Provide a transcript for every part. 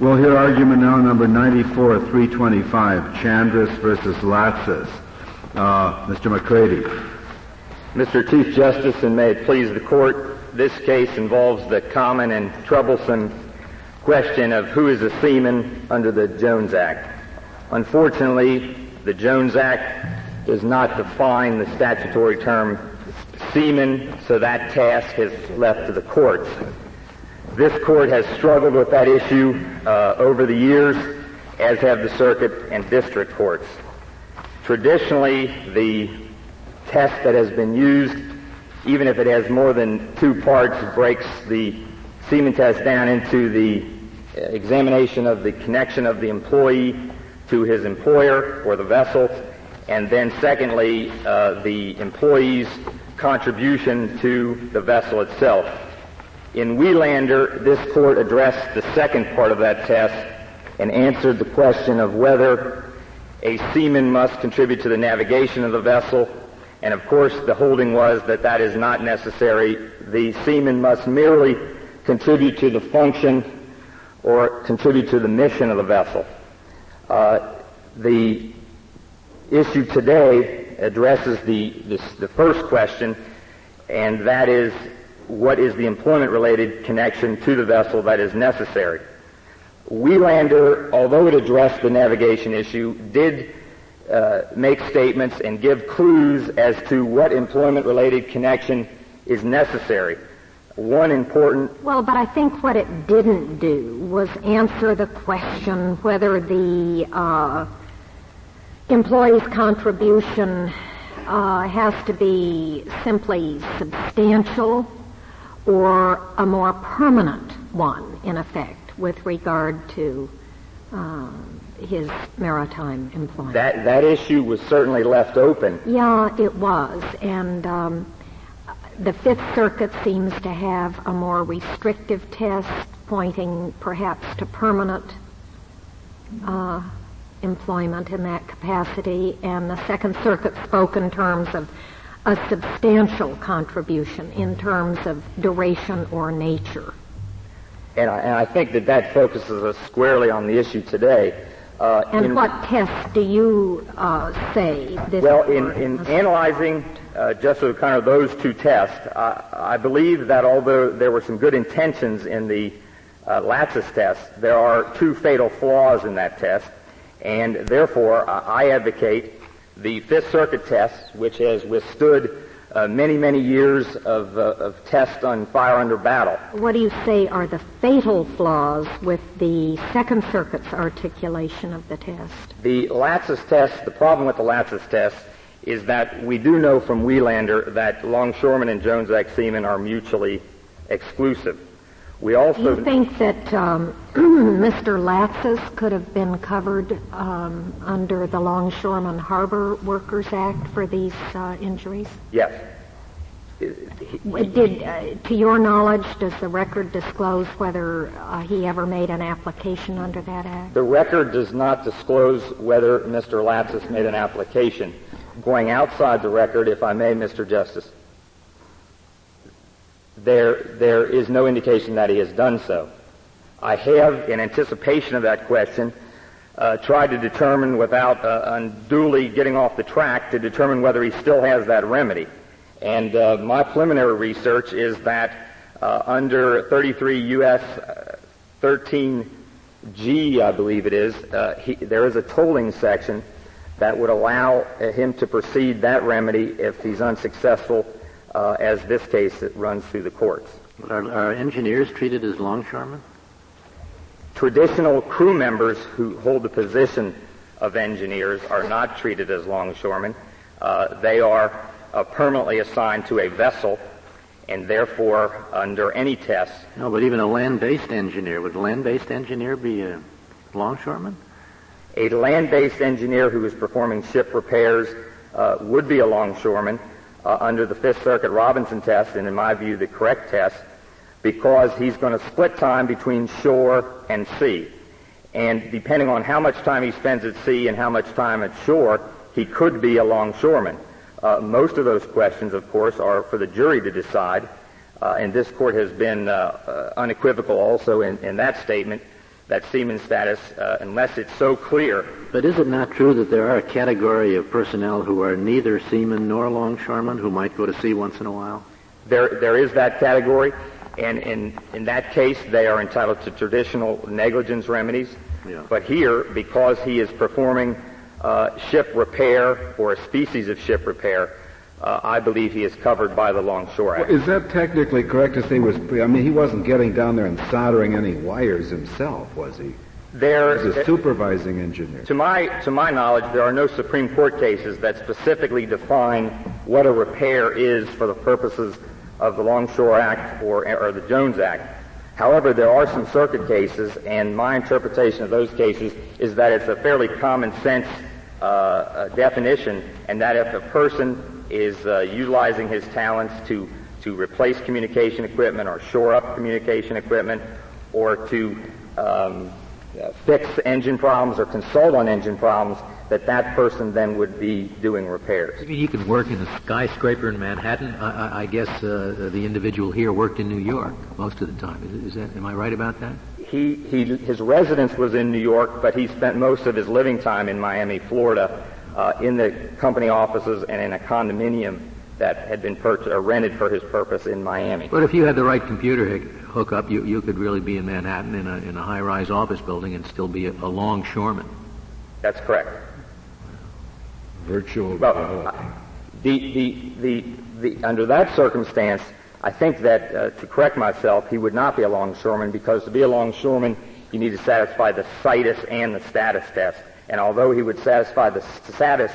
We'll hear argument now number 94-325, Chandris v. Latsis. Mr. McCready. Mr. Chief Justice, and may it please the court, this case involves the common and troublesome question of who is a seaman under the Jones Act. Unfortunately, the Jones Act does not define the statutory term seaman, so that task is left to the courts. This court has struggled with that issue over the years, as have the circuit and district courts. Traditionally, the test that has been used, even if it has more than two parts, breaks the seaman test down into the examination of the connection of the employee to his employer or the vessel, and then secondly, the employee's contribution to the vessel itself. In Wilander, this court addressed the second part of that test and answered the question of whether a seaman must contribute to the navigation of the vessel. And of course, the holding was that that is not necessary. The seaman must merely contribute to the function or contribute to the mission of the vessel. The issue today addresses the first question, and that is, what is the employment-related connection to the vessel that is necessary? Wheelander, although it addressed the navigation issue, did make statements and give clues as to what employment-related connection is necessary. One important... Well, but I think what it didn't do was answer the question whether the employee's contribution has to be simply substantial or a more permanent one, in effect, with regard to his maritime employment. That issue was certainly left open. Yeah, it was. And the Fifth Circuit seems to have a more restrictive test, pointing perhaps to permanent employment in that capacity. And the Second Circuit spoke in terms of a substantial contribution in terms of duration or nature. And I think that focuses us squarely on the issue today. And what test do you say? Well, in analyzing Justice O'Connor, those two tests, I believe that although there were some good intentions in the Latsis test, there are two fatal flaws in that test, and therefore I advocate the Fifth Circuit test, which has withstood many, many years of tests on fire under battle. What do you say are the fatal flaws with the Second Circuit's articulation of the test? The Latsis test, the problem with the Latsis test is that we do know from Wilander that longshoremen and Jones Act seamen are mutually exclusive. We also... You think that Mr. Latsis could have been covered under the Longshoremen and Harbor Workers Act for these injuries? Yes. Did, to your knowledge, does the record disclose whether he ever made an application under that act? The record does not disclose whether Mr. Latsis made an application. Going outside the record, if I may, Mr. Justice, there is no indication that he has done so. I have, in anticipation of that question, tried to determine, without unduly getting off the track, to determine whether he still has that remedy. And my preliminary research is that under 33 U.S. 13G, I believe it is, there is a tolling section that would allow him to proceed that remedy if he's unsuccessful as this case that runs through the courts. Are engineers treated as longshoremen? Traditional crew members who hold the position of engineers are not treated as longshoremen. They are permanently assigned to a vessel, and therefore under any test... No, but even a land-based engineer, would a land-based engineer be a longshoreman? A land-based engineer who is performing ship repairs would be a longshoreman, under the Fifth Circuit Robinson test, and in my view the correct test, because he's going to split time between shore and sea. And depending on how much time he spends at sea and how much time at shore, he could be a longshoreman. Most of those questions, of course, are for the jury to decide, and this court has been unequivocal also in that statement, that seaman status unless it's so clear. But is it not true that there are a category of personnel who are neither seamen nor longshoremen who might go to sea once in a while? There is that category, and in that case they are entitled to traditional negligence remedies. Yeah. But here, because he is performing ship repair or a species of ship repair, I believe he is covered by the Longshore Act. Well, is that technically correct to say he wasn't getting down there and soldering any wires himself, was he? There is a supervising engineer. To my knowledge, there are no Supreme Court cases that specifically define what a repair is for the purposes of the Longshore Act or the Jones Act. However, there are some circuit cases, and my interpretation of those cases is that it's a fairly common sense definition, and that if a person is utilizing his talents to replace communication equipment or shore up communication equipment or to fix engine problems or consult on engine problems, that person then would be doing repairs. I mean, you could work in a skyscraper in Manhattan. I guess the individual here worked in New York most of the time. Am I right about that? His residence was in New York, but he spent most of his living time in Miami, Florida, in the company offices and in a condominium that had been rented for his purpose in Miami. But if you had the right computer hookup, you could really be in Manhattan in a high-rise office building and still be a longshoreman. That's correct. Virtual reality. Under that circumstance, I think that, to correct myself, he would not be a longshoreman, because to be a longshoreman, you need to satisfy the situs and the status test. And although he would satisfy the status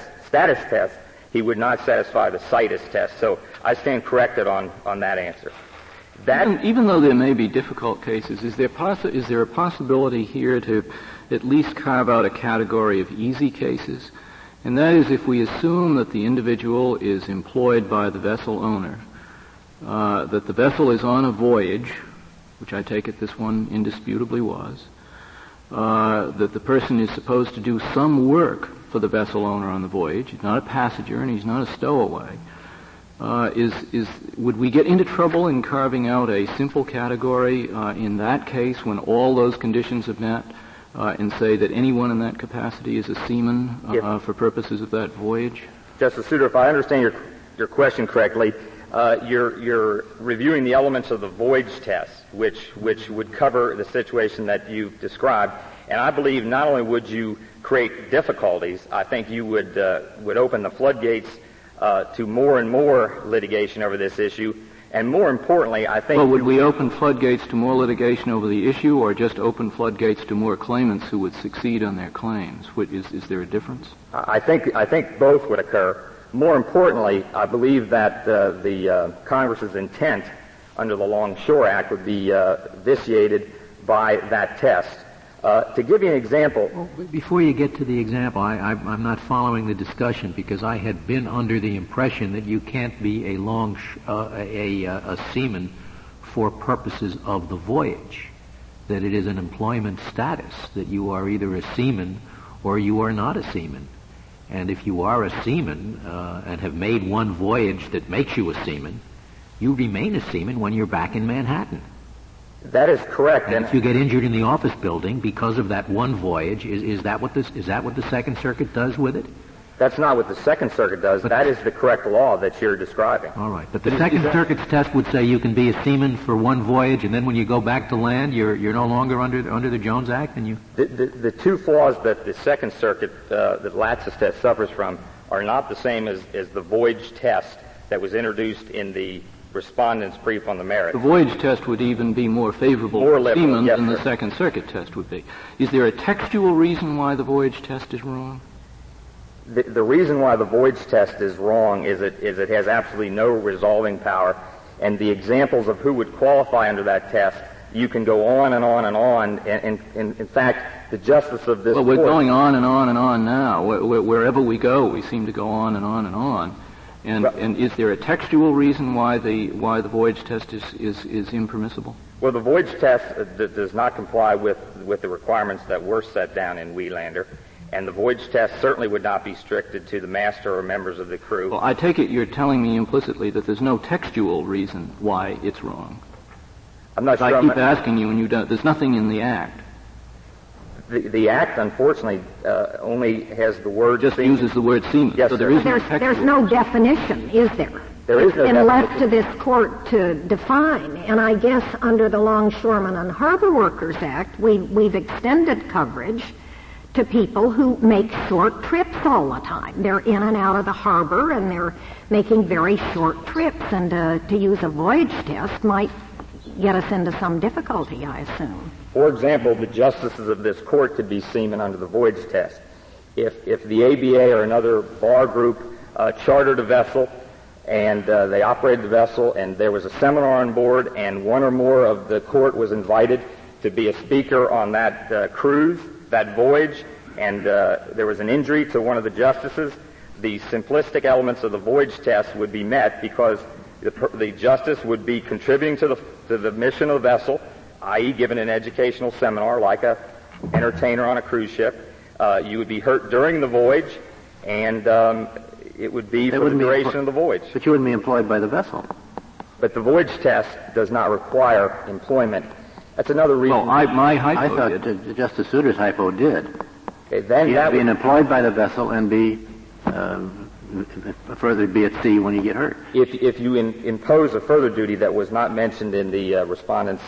test, he would not satisfy the situs test. So I stand corrected on that answer. Even though there may be difficult cases, is there a possibility here to at least carve out a category of easy cases? And that is, if we assume that the individual is employed by the vessel owner, that the vessel is on a voyage, which I take it this one indisputably was, that the person is supposed to do some work for the vessel owner on the voyage. He's not a passenger and he's not a stowaway. Would we get into trouble in carving out a simple category in that case when all those conditions have met? And say that anyone in that capacity is a seaman for purposes of that voyage? Justice Souter, if I understand your question correctly, you're reviewing the elements of the voyage test, which would cover the situation that you've described. And I believe not only would you create difficulties, I think you would open the floodgates to more and more litigation over this issue. And more importantly, I think... Well, would we open floodgates to more litigation over the issue, or just open floodgates to more claimants who would succeed on their claims? Is there a difference? I think both would occur. More importantly, I believe that the Congress's intent under the Longshore Act would be vitiated by that test. To give you an example... Well, before you get to the example, I'm not following the discussion, because I had been under the impression that you can't be a seaman for purposes of the voyage, that it is an employment status, that you are either a seaman or you are not a seaman. And if you are a seaman and have made one voyage that makes you a seaman, you remain a seaman when you're back in Manhattan. That is correct. And if you get injured in the office building because of that one voyage, is that what the Second Circuit does with it? That's not what the Second Circuit does. But that is the correct law that you're describing. All right. But the Second Circuit's test would say you can be a seaman for one voyage, and then when you go back to land, you're no longer under the Jones Act, and you... The two flaws that the Second Circuit, that Latsis test suffers from, are not the same as the voyage test that was introduced in the Respondent's brief on the merits. The voyage test would even be more favorable to seamen than the Second Circuit test would be. Is there a textual reason why the voyage test is wrong? The reason why the voyage test is wrong is it has absolutely no resolving power, and the examples of who would qualify under that test, you can go on and on and on, and in fact, the justice of this... Well, we're going on and on and on now. Wherever we go, we seem to go on and on and on. And is there a textual reason why the voyage test is impermissible? Well, the voyage test does not comply with the requirements that were set down in Wheelander, and the voyage test certainly would not be restricted to the master or members of the crew. Well, I take it you're telling me implicitly that there's no textual reason why it's wrong. I'm not sure. I keep asking you, and you don't. There's nothing in the Act. The Act, unfortunately, only has the word just seamen. Uses the word seamen. Yes, so there is there's no definition, is there? There is no definition. It's been left to this court to define. And I guess under the Longshoremen and Harbor Workers Act, we've extended coverage to people who make short trips all the time. They're in and out of the harbor, and they're making very short trips. And to use a voyage test might get us into some difficulty, I assume. For example, the justices of this court could be seamen under the voyage test. If the ABA or another bar group chartered a vessel and they operated the vessel and there was a seminar on board and one or more of the court was invited to be a speaker on that cruise, that voyage, and there was an injury to one of the justices, the simplistic elements of the voyage test would be met because the justice would be contributing to the mission of the vessel, i.e. given an educational seminar like a entertainer on a cruise ship. You would be hurt during the voyage, and it would be for the duration of the voyage. But you wouldn't be employed by the vessel. But the voyage test does not require employment. That's another reason. Well, my hypo I thought did. Justice Souter's hypo did. Okay, then you would be employed by the vessel and be... further be at sea when you get hurt. If you impose a further duty that was not mentioned in the respondent's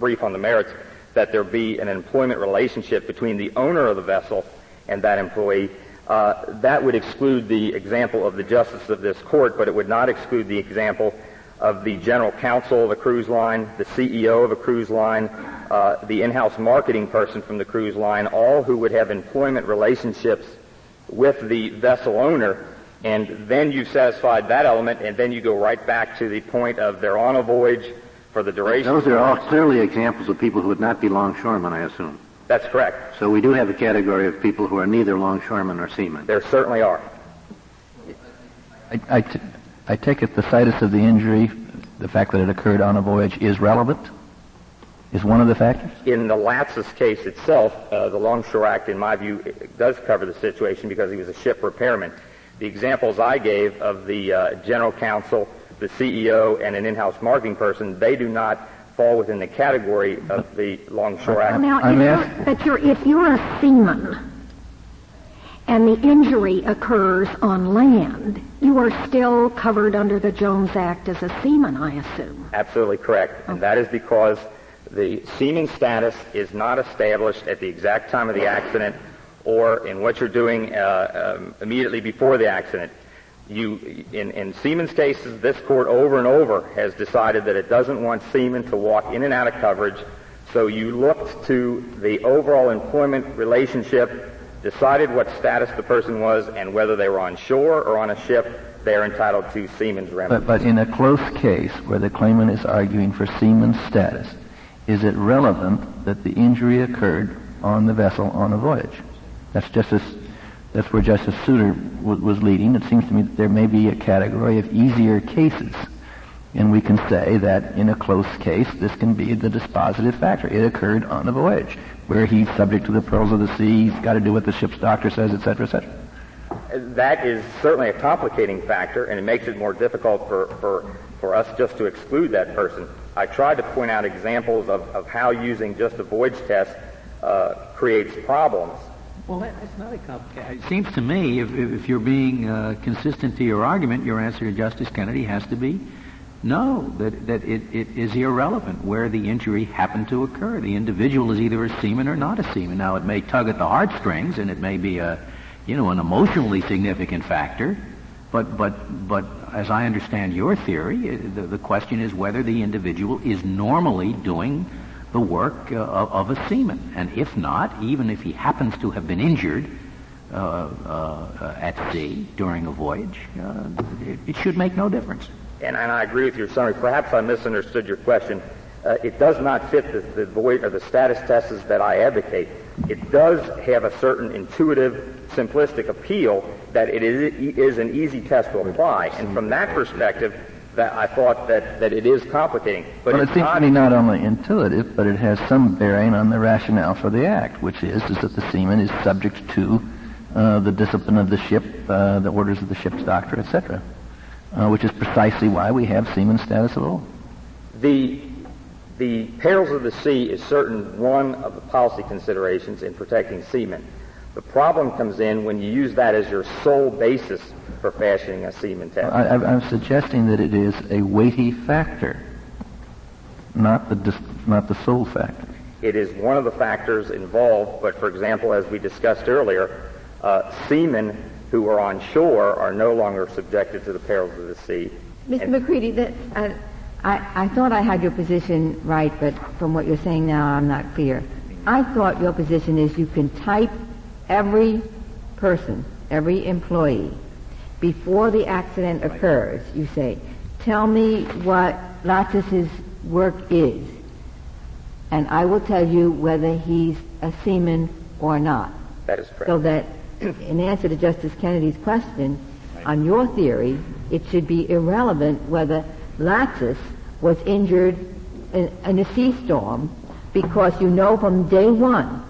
brief on the merits, that there be an employment relationship between the owner of the vessel and that employee, that would exclude the example of the justice of this court, but it would not exclude the example of the general counsel of a cruise line, the CEO of a cruise line, the in-house marketing person from the cruise line, all who would have employment relationships with the vessel owner, and then you've satisfied that element, and then you go right back to the point of they're on a voyage for the duration. Those are all clearly examples of people who would not be longshoremen, I assume. That's correct. So we do have a category of people who are neither longshoremen nor seamen. There certainly are. I take it the situs of the injury, the fact that it occurred on a voyage, is relevant? Is one of the factors? In the Latsis case itself, the Longshore Act, in my view, it does cover the situation because he was a ship repairman. The examples I gave of the general counsel, the CEO, and an in-house marketing person, they do not fall within the category of the Longshore Act. Now, if you're a seaman and the injury occurs on land, you are still covered under the Jones Act as a seaman, I assume. Absolutely correct. Okay. And that is because the seaman status is not established at the exact time of the accident or in what you're doing immediately before the accident. In seaman's cases, this court over and over has decided that it doesn't want seamen to walk in and out of coverage, so you looked to the overall employment relationship, decided what status the person was, and whether they were on shore or on a ship, they are entitled to seaman's remedy. But in a close case where the claimant is arguing for seaman's status, is it relevant that the injury occurred on the vessel on a voyage? That's where Justice Souter was leading. It seems to me that there may be a category of easier cases, and we can say that in a close case, this can be the dispositive factor. It occurred on a voyage, where he's subject to the perils of the sea, he's got to do what the ship's doctor says, etc., etc. That is certainly a complicating factor, and it makes it more difficult for us just to exclude that person. I tried to point out examples of how using just a voyage test creates problems. Well, that's not a complicated... It seems to me, if you're being consistent to your argument, your answer to Justice Kennedy has to be no, that it is irrelevant where the injury happened to occur. The individual is either a seaman or not a seaman. Now, it may tug at the heartstrings, and it may be an emotionally significant factor, but as I understand your theory, the question is whether the individual is normally doing the work of a seaman. And if not, even if he happens to have been injured at sea during a voyage, it should make no difference. And I agree with your summary. Perhaps I misunderstood your question. It does not fit the void or the status tests that I advocate. It does have a certain intuitive, simplistic appeal that it is an easy test to apply. And from that perspective, that I thought that it is complicating. But it seems to me not only intuitive, but it has some bearing on the rationale for the act, which is that the seaman is subject to the discipline of the ship, the orders of the ship's doctor, etc., which is precisely why we have seaman status at all. The The perils of the sea is certain one of the policy considerations in protecting seamen. The problem comes in when you use that as your sole basis for fashioning a seaman test. I'm suggesting that it is a weighty factor, not the sole factor. It is one of the factors involved, but for example, as we discussed earlier, seamen who are on shore are no longer subjected to the perils of the sea. Mr. McCready, I thought I had your position right, but from what you're saying now, I'm not clear. I thought your position is you can type every person, every employee, before the accident occurs. You say, tell me what Latsis's work is, and I will tell you whether he's a seaman or not. That is correct. So that, in answer to Justice Kennedy's question, on your theory, it should be irrelevant whether Latsis was injured in a sea storm, because you know from day one,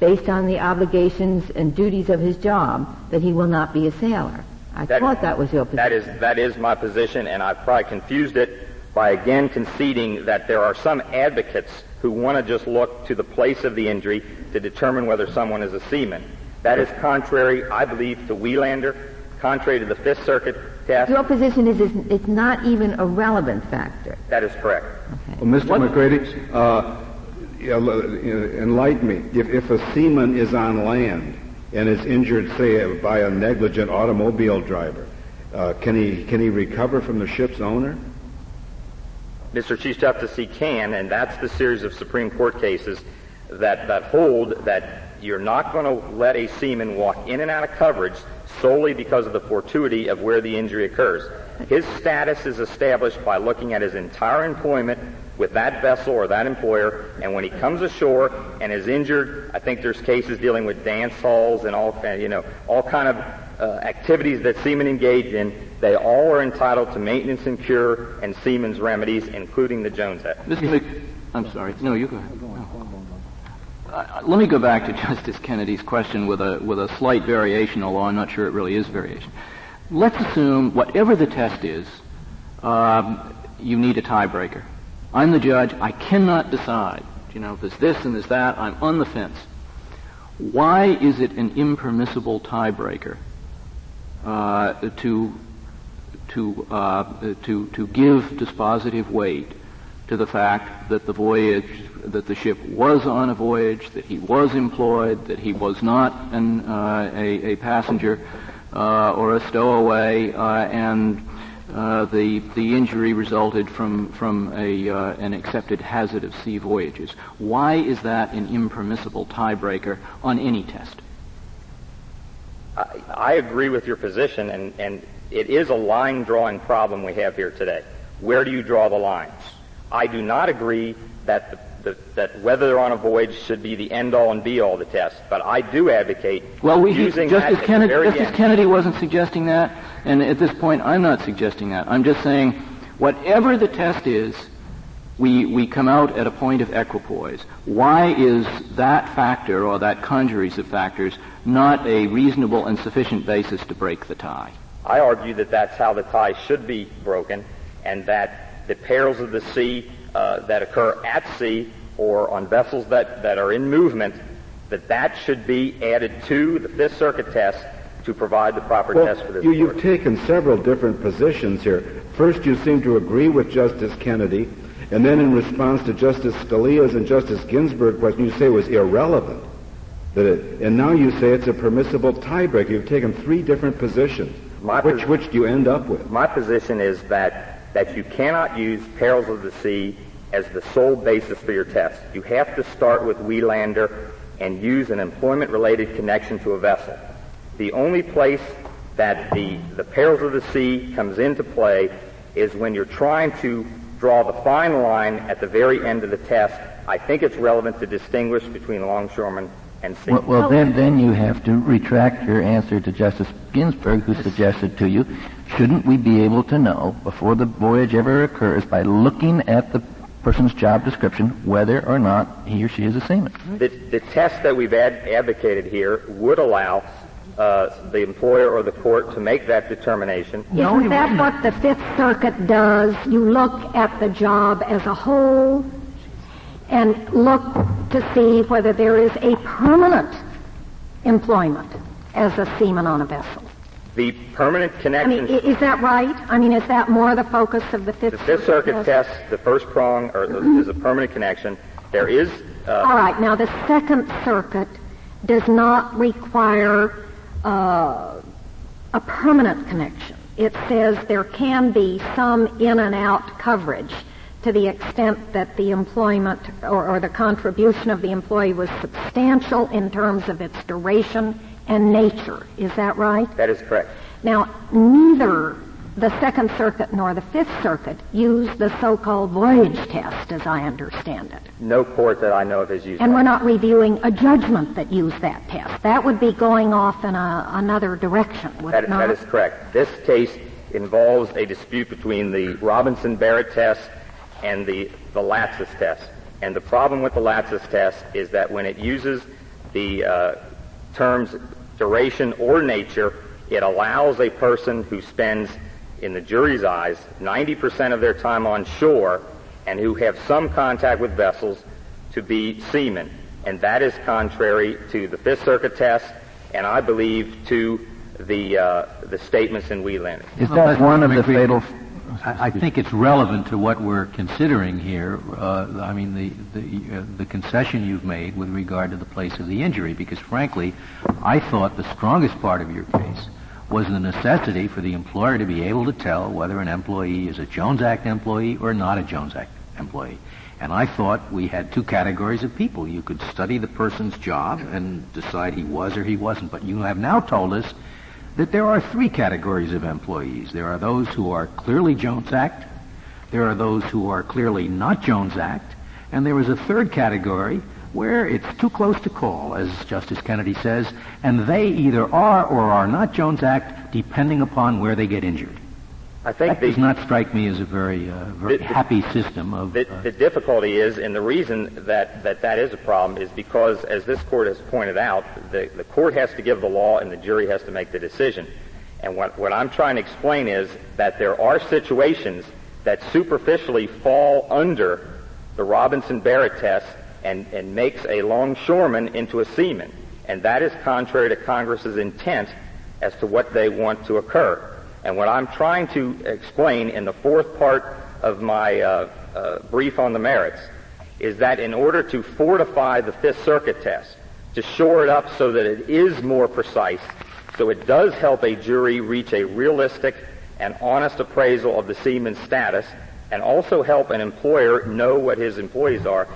based on the obligations and duties of his job, that he will not be a sailor. I thought that was your position. That is my position, and I've probably confused it by again conceding that there are some advocates who want to just look to the place of the injury to determine whether someone is a seaman. That is contrary, I believe, to Wilander, contrary to the Fifth Circuit test. Your position is it's not even a relevant factor. That is correct. Okay. Well, Mr. McCready, enlighten me. If a seaman is on land and is injured, say, by a negligent automobile driver, can he recover from the ship's owner? Mr. Chief Justice, he can, and that's the series of Supreme Court cases that hold that you're not going to let a seaman walk in and out of coverage solely because of the fortuity of where the injury occurs. His status is established by looking at his entire employment with that vessel or that employer, and when he comes ashore and is injured, I think there's cases dealing with dance halls and all kind of activities that seamen engage in. They all are entitled to maintenance and cure and seamen's remedies, including the Jones Act. I'm sorry. No, you go ahead. Let me go back to Justice Kennedy's question with a slight variation, although I'm not sure it really is variation. Let's assume, whatever the test is, you need a tiebreaker. I'm the judge. I cannot decide. If there's this and there's that, I'm on the fence. Why is it an impermissible tiebreaker to give dispositive weight to the fact that the ship was on a voyage, that he was employed, that he was not a passenger or a stowaway, and the injury resulted from an accepted hazard of sea voyages? Why is that an impermissible tiebreaker on any test? I agree with your position, and it is a line-drawing problem we have here today. Where do you draw the lines? I do not agree that that whether they're on a voyage should be the end-all and be-all of the test, but I do advocate using that. Justice Kennedy wasn't suggesting that, and at this point I'm not suggesting that. I'm just saying whatever the test is, we come out at a point of equipoise. Why is that factor or that congeries of factors not a reasonable and sufficient basis to break the tie? I argue that that's how the tie should be broken, and that the perils of the sea that occur at sea or on vessels that are in movement, that should be added to the Fifth Circuit test to provide the proper test for this. You've taken several different positions here. First, you seem to agree with Justice Kennedy, and then in response to Justice Scalia's and Justice Ginsburg's question, you say it was irrelevant. And now you say it's a permissible tiebreaker. You've taken three different positions. Which do you end up with? My position is that you cannot use perils of the sea as the sole basis for your test. You have to start with Wheelander and use an employment-related connection to a vessel. The only place that the perils of the sea comes into play is when you're trying to draw the fine line at the very end of the test. I think it's relevant to distinguish between longshoremen and seamen. Well, then you have to retract your answer to Justice Ginsburg, who suggested to you, shouldn't we be able to know before the voyage ever occurs by looking at the person's job description whether or not he or she is a seaman? The test that we've advocated here would allow the employer or the court to make that determination. Isn't that what the Fifth Circuit does? You look at the job as a whole, and look to see whether there is a permanent employment as a seaman on a vessel. The permanent connection... I mean, is that right? I mean, is that more the focus of the Fifth Circuit test? The Fifth Circuit test, the first prong, is a permanent connection. There is... All right. Now, the Second Circuit does not require a permanent connection. It says there can be some in-and-out coverage to the extent that the employment or the contribution of the employee was substantial in terms of its duration and nature. Is that right? That is correct. Now, neither the Second Circuit nor the Fifth Circuit use the so-called voyage test, as I understand it. No court that I know of has used that. And we're not reviewing a judgment that used that test. That would be going off in another direction, would it not? That is correct. This case involves a dispute between the Robinson-Barrett test and the Latsis test. And the problem with the Latsis test is that when it uses the terms duration or nature, it allows a person who spends, in the jury's eyes, 90% of their time on shore and who have some contact with vessels to be seamen. And that is contrary to the Fifth Circuit test and, I believe, to the statements in Wheelander. Is that one of the fatal... I think it's relevant to what we're considering here. I mean, the concession you've made with regard to the place of the injury, because frankly, I thought the strongest part of your case was the necessity for the employer to be able to tell whether an employee is a Jones Act employee or not a Jones Act employee. And I thought we had two categories of people. You could study the person's job and decide he was or he wasn't, but you have now told us that there are three categories of employees. There are those who are clearly Jones Act, there are those who are clearly not Jones Act, and there is a third category where it's too close to call, as Justice Kennedy says, and they either are or are not Jones Act depending upon where they get injured. I think that does not strike me as a very happy system of... The difficulty is, and the reason that is a problem is because, as this Court has pointed out, the Court has to give the law and the jury has to make the decision. And what I'm trying to explain is that there are situations that superficially fall under the Robinson-Barrett test and makes a longshoreman into a seaman. And that is contrary to Congress's intent as to what they want to occur. And what I'm trying to explain in the fourth part of my brief on the merits is that in order to fortify the Fifth Circuit test, to shore it up so that it is more precise, so it does help a jury reach a realistic and honest appraisal of the seaman's status, and also help an employer know what his employees are,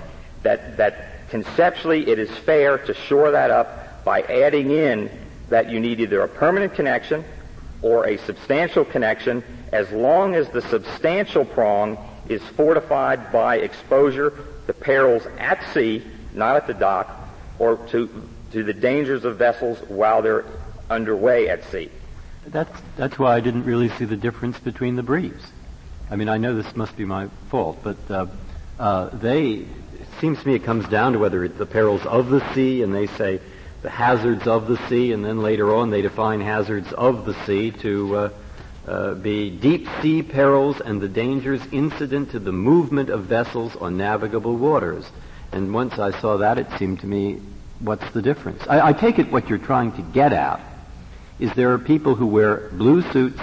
that conceptually it is fair to shore that up by adding in that you need either a permanent connection or a substantial connection, as long as the substantial prong is fortified by exposure to perils at sea, not at the dock, or to the dangers of vessels while they're underway at sea. That's why I didn't really see the difference between the briefs. I mean, I know this must be my fault, but it seems to me it comes down to whether it's the perils of the sea, and they say the hazards of the sea, and then later on they define hazards of the sea to be deep sea perils and the dangers incident to the movement of vessels on navigable waters. And once I saw that, it seemed to me, what's the difference? I take it what you're trying to get at is there are people who wear blue suits,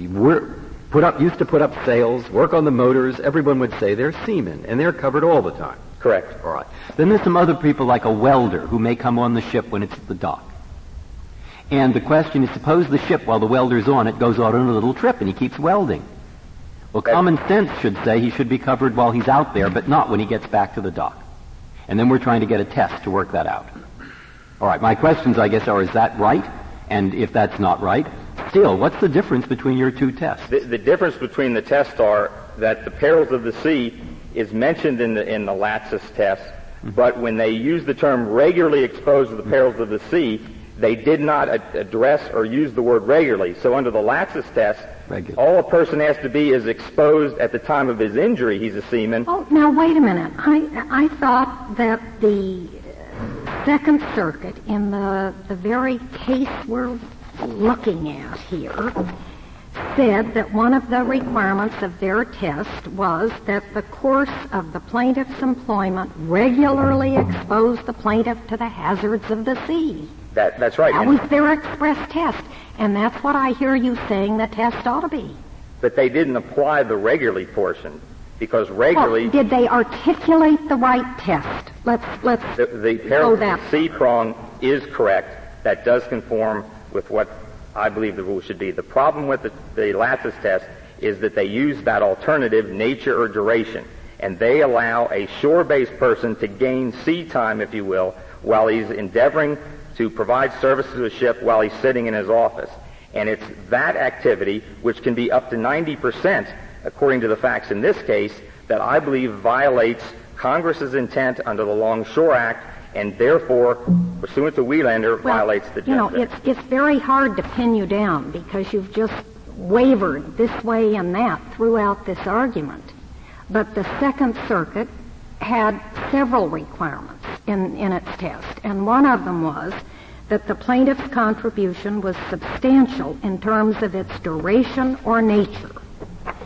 used to put up sails, work on the motors. Everyone would say they're seamen, and they're covered all the time. Correct. All right. Then there's some other people like a welder who may come on the ship when it's at the dock. And the question is, suppose the ship, while the welder's on it, goes out on a little trip and he keeps welding. Well, common sense should say he should be covered while he's out there, but not when he gets back to the dock. And then we're trying to get a test to work that out. All right. My questions, I guess, are, is that right? And if that's not right, still, what's the difference between your two tests? The difference between the tests are that the perils of the sea is mentioned in the Latsis test, but when they use the term regularly exposed to the perils of the sea, they did not address or use the word regularly. So under the Latsis test, all a person has to be is exposed at the time of his injury. He's a seaman. Oh, now wait a minute. I thought that the Second Circuit, in the very case we're looking at here, said that one of the requirements of their test was that the course of the plaintiff's employment regularly exposed the plaintiff to the hazards of the sea. That's right. That was their express test, and that's what I hear you saying the test ought to be. But they didn't apply the regularly portion, because regularly... Well, did they articulate the right test? Let's the paragraph C prong is correct. That does conform with what I believe the rule should be. The problem with the Latsis test is that they use that alternative, nature or duration, and they allow a shore-based person to gain sea time, if you will, while he's endeavoring to provide service to a ship while he's sitting in his office. And it's that activity, which can be up to 90%, according to the facts in this case, that I believe violates Congress's intent under the Longshore Act, and therefore, pursuant to Wilander, violates the Jones Act. It's very hard to pin you down because you've just wavered this way and that throughout this argument. But the Second Circuit had several requirements in its test, and one of them was that the plaintiff's contribution was substantial in terms of its duration or nature.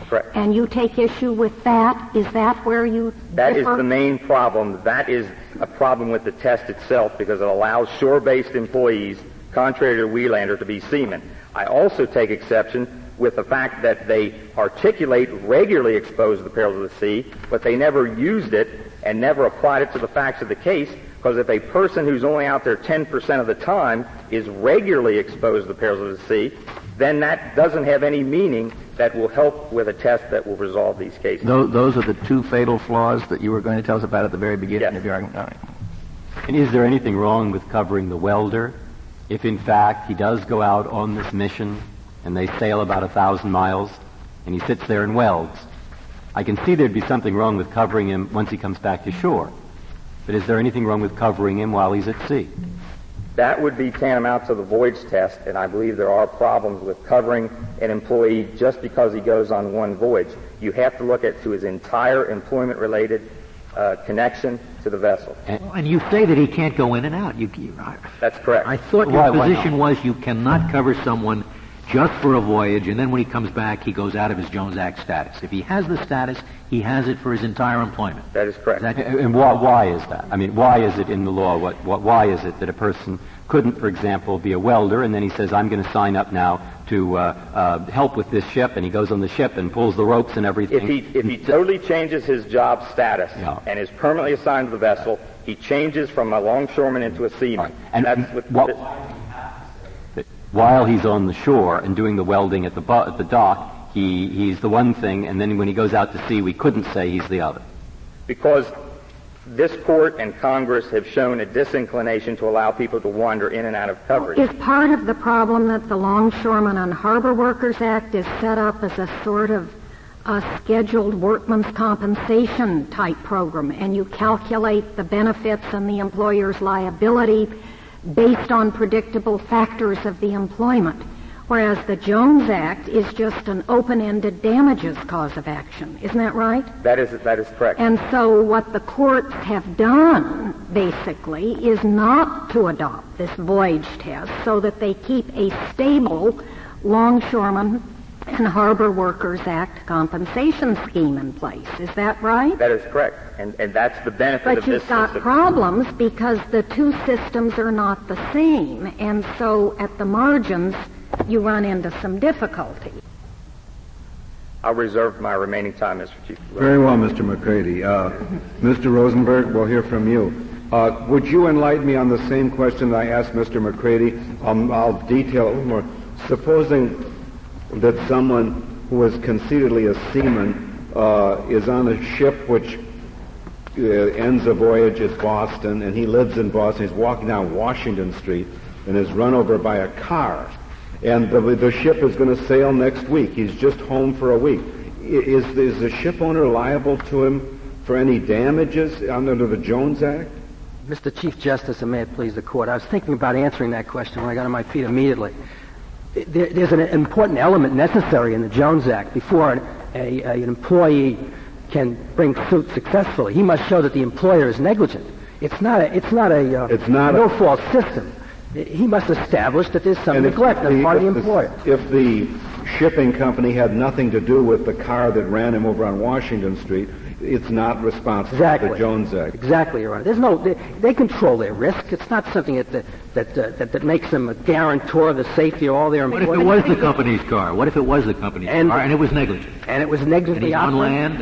Correct. And you take issue with that? Is that where you differ? Is the main problem. That is a problem with the test itself because it allows shore-based employees, contrary to Wheelander, to be seamen. I also take exception with the fact that they articulate regularly exposed to the perils of the sea, but they never used it and never applied it to the facts of the case, because if a person who's only out there 10% of the time is regularly exposed to the perils of the sea, then that doesn't have any meaning that will help with a test that will resolve these cases. Those are the two fatal flaws that you were going to tell us about at the very beginning of your argument. All right. And is there anything wrong with covering the welder if, in fact, he does go out on this mission and they sail about 1,000 miles and he sits there and welds? I can see there'd be something wrong with covering him once he comes back to shore. But is there anything wrong with covering him while he's at sea? That would be tantamount to the voyage test, and I believe there are problems with covering an employee just because he goes on one voyage. You have to look at to his entire employment-related connection to the vessel. And you say that he can't go in and out. That's correct. I thought your position was you cannot cover someone just for a voyage, and then when he comes back, he goes out of his Jones Act status. If he has the status, he has it for his entire employment. That is correct. Why is that? I mean, why is it in the law? Why is it that a person couldn't, for example, be a welder, and then he says, I'm going to sign up now to help with this ship, and he goes on the ship and pulls the ropes and everything? If he totally changes his job status and is permanently assigned to the vessel, he changes from a longshoreman into a seaman. Right. While he's on the shore and doing the welding at the dock, he's the one thing, and then when he goes out to sea, we couldn't say he's the other. Because this Court and Congress have shown a disinclination to allow people to wander in and out of coverage. Is part of the problem that the Longshoremen and Harbor Workers Act is set up as a sort of a scheduled workman's compensation type program, and you calculate the benefits and the employer's liability based on predictable factors of the employment, whereas the Jones Act is just an open-ended damages cause of action. Isn't that right? That is correct. And so what the courts have done, basically, is not to adopt this voyage test so that they keep a stable Longshoremen and Harbor Workers Act compensation scheme in place. Is that right? That is correct. And that's the benefit of this system. But you've got problems because the two systems are not the same. And so at the margins, you run into some difficulty. I'll reserve my remaining time, Mr. Chief. Very well, Mr. McCready. Mr. Rosenberg, we'll hear from you. Would you enlighten me on the same question I asked Mr. McCready? I'll detail it more. Supposing that someone who is conceitedly a seaman is on a ship which ends a voyage at Boston, and he lives in Boston. He's walking down Washington Street and is run over by a car. And the ship is going to sail next week. He's just home for a week. Is the ship owner liable to him for any damages under the Jones Act? Mr. Chief Justice, and may it please the Court, I was thinking about answering that question when I got on my feet immediately. There's an important element necessary in the Jones Act. Before an employee can bring suit successfully, he must show that the employer is negligent. It's not a no-fault system. He must establish that there's some neglect on the part of the employer. If the shipping company had nothing to do with the car that ran him over on Washington Street, it's not responsible for the Jones Act. Exactly, Your Honor. There's no, they control their risk. It's not something that makes them a guarantor of the safety of all their employees. What if it was the company's car? What if it was the company's car and it was negligent? And it was negligently on land,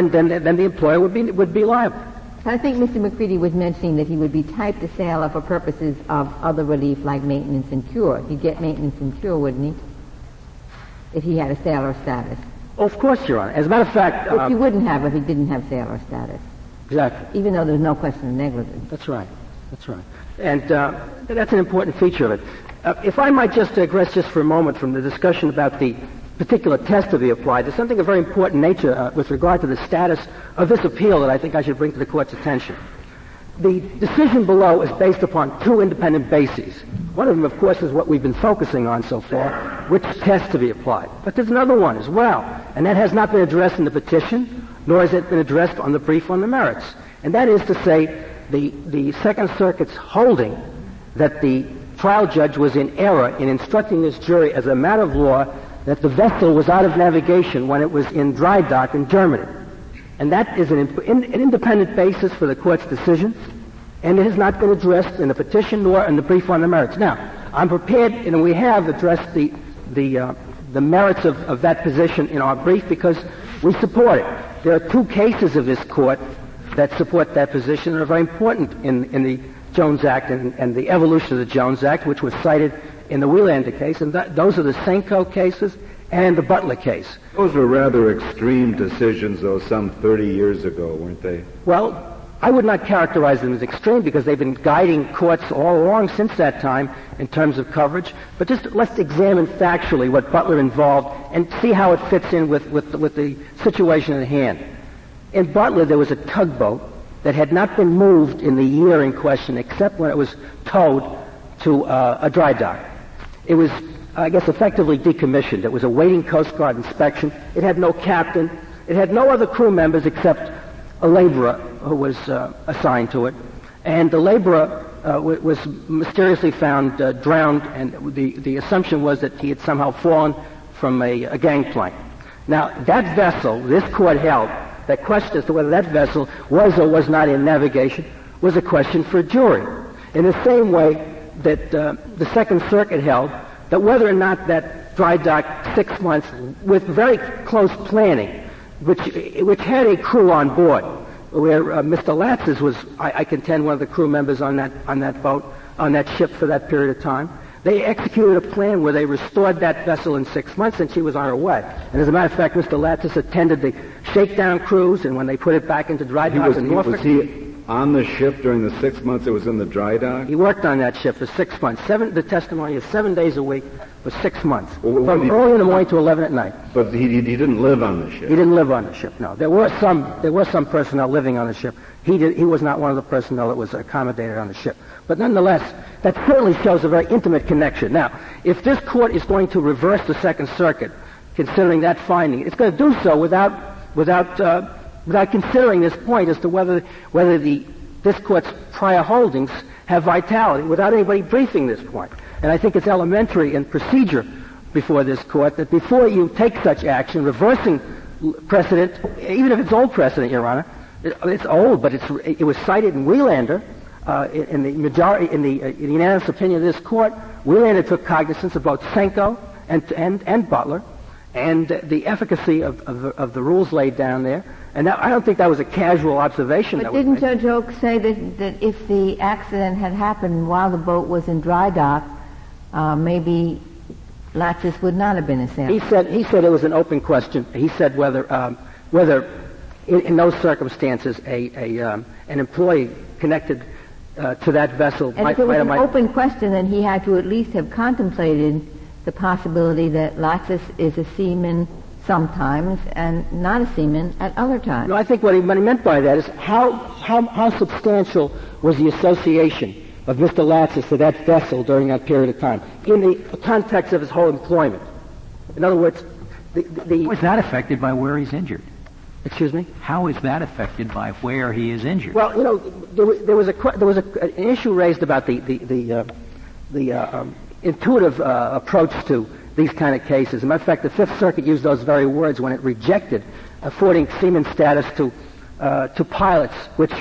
then the employer would be liable. I think Mr. McCready was mentioning that he would be typed to sailor for purposes of other relief like maintenance and cure. He'd get maintenance and cure, wouldn't he, if he had a sailor status? Oh, of course, Your Honor. As a matter of fact... Which he wouldn't have if he didn't have sailor status. Exactly. Even though there's no question of negligence. That's right. That's right. And that's an important feature of it. If I might just digress just for a moment from the discussion about the particular test to be applied, there's something of very important nature with regard to the status of this appeal that I think I should bring to the Court's attention. The decision below is based upon two independent bases. One of them, of course, is what we've been focusing on so far, which test to be applied. But there's another one as well, and that has not been addressed in the petition, nor has it been addressed on the brief on the merits. And that is to say the Second Circuit's holding that the trial judge was in error in instructing this jury as a matter of law that the vessel was out of navigation when it was in dry dock in Germany. And that is an independent basis for the Court's decision, and it has not been addressed in the petition nor in the brief on the merits. Now, I'm prepared, and we have addressed the merits of that position in our brief because we support it. There are two cases of this Court that support that position and are very important in the Jones Act and the evolution of the Jones Act, which was cited in the Wheelander case, and those are the Senko cases and the Butler case. Those were rather extreme decisions, though, some 30 years ago, weren't they? Well, I would not characterize them as extreme because they've been guiding courts all along since that time in terms of coverage. But just let's examine factually what Butler involved and see how it fits in with the situation at hand. In Butler, there was a tugboat that had not been moved in the year in question except when it was towed to a dry dock. It was, I guess, effectively decommissioned. It was awaiting Coast Guard inspection. It had no captain. It had no other crew members except a laborer who was assigned to it. And the laborer was mysteriously found drowned, and the assumption was that he had somehow fallen from a gangplank. Now, that vessel, this Court held, that question as to whether that vessel was or was not in navigation was a question for a jury. In the same way that the Second Circuit held that whether or not that dry dock 6 months with very close planning, which had a crew on board, where Mr. Latsis was, I contend, one of the crew members on that boat, on that ship for that period of time. They executed a plan where they restored that vessel in 6 months, and she was on her way. And as a matter of fact, Mr. Latsis attended the shakedown cruise, and when they put it back into dry dock in Norfolk... On the ship during the 6 months it was in the dry dock? He worked on that ship for 6 months. The testimony is 7 days a week for 6 months, from early in the morning to 11 at night. But he didn't live on the ship? He didn't live on the ship, no. There were some personnel living on the ship. He was not one of the personnel that was accommodated on the ship. But nonetheless, that certainly shows a very intimate connection. Now, if this Court is going to reverse the Second Circuit, considering that finding, it's going to do so without considering this point as to whether this Court's prior holdings have vitality, without anybody briefing this point. And I think it's elementary in procedure before this Court that before you take such action, reversing precedent, even if it's old precedent, Your Honor, it's old, but it was cited in Wilander, in the unanimous opinion of this Court. Wilander took cognizance of both Senko and Butler, and the efficacy of the rules laid down there. And that, I don't think that was a casual observation. But didn't Judge Oak say that if the accident had happened while the boat was in dry dock, maybe Latsis would not have been a sailor? He said it was an open question. He said whether in those circumstances an employee connected to that vessel and might... And if it was an open question, then he had to at least have contemplated the possibility that Latsis is a seaman sometimes and not a seaman at other times. No, I think what he meant by that is how substantial was the association of Mr. Latsis to that vessel during that period of time in the context of his whole employment. In other words, How is that affected by where he's injured? Excuse me? How is that affected by where he is injured? Well, you know, there was an issue raised about the intuitive approach to these kind of cases. As a matter of fact, the Fifth Circuit used those very words when it rejected affording seaman status to pilots, which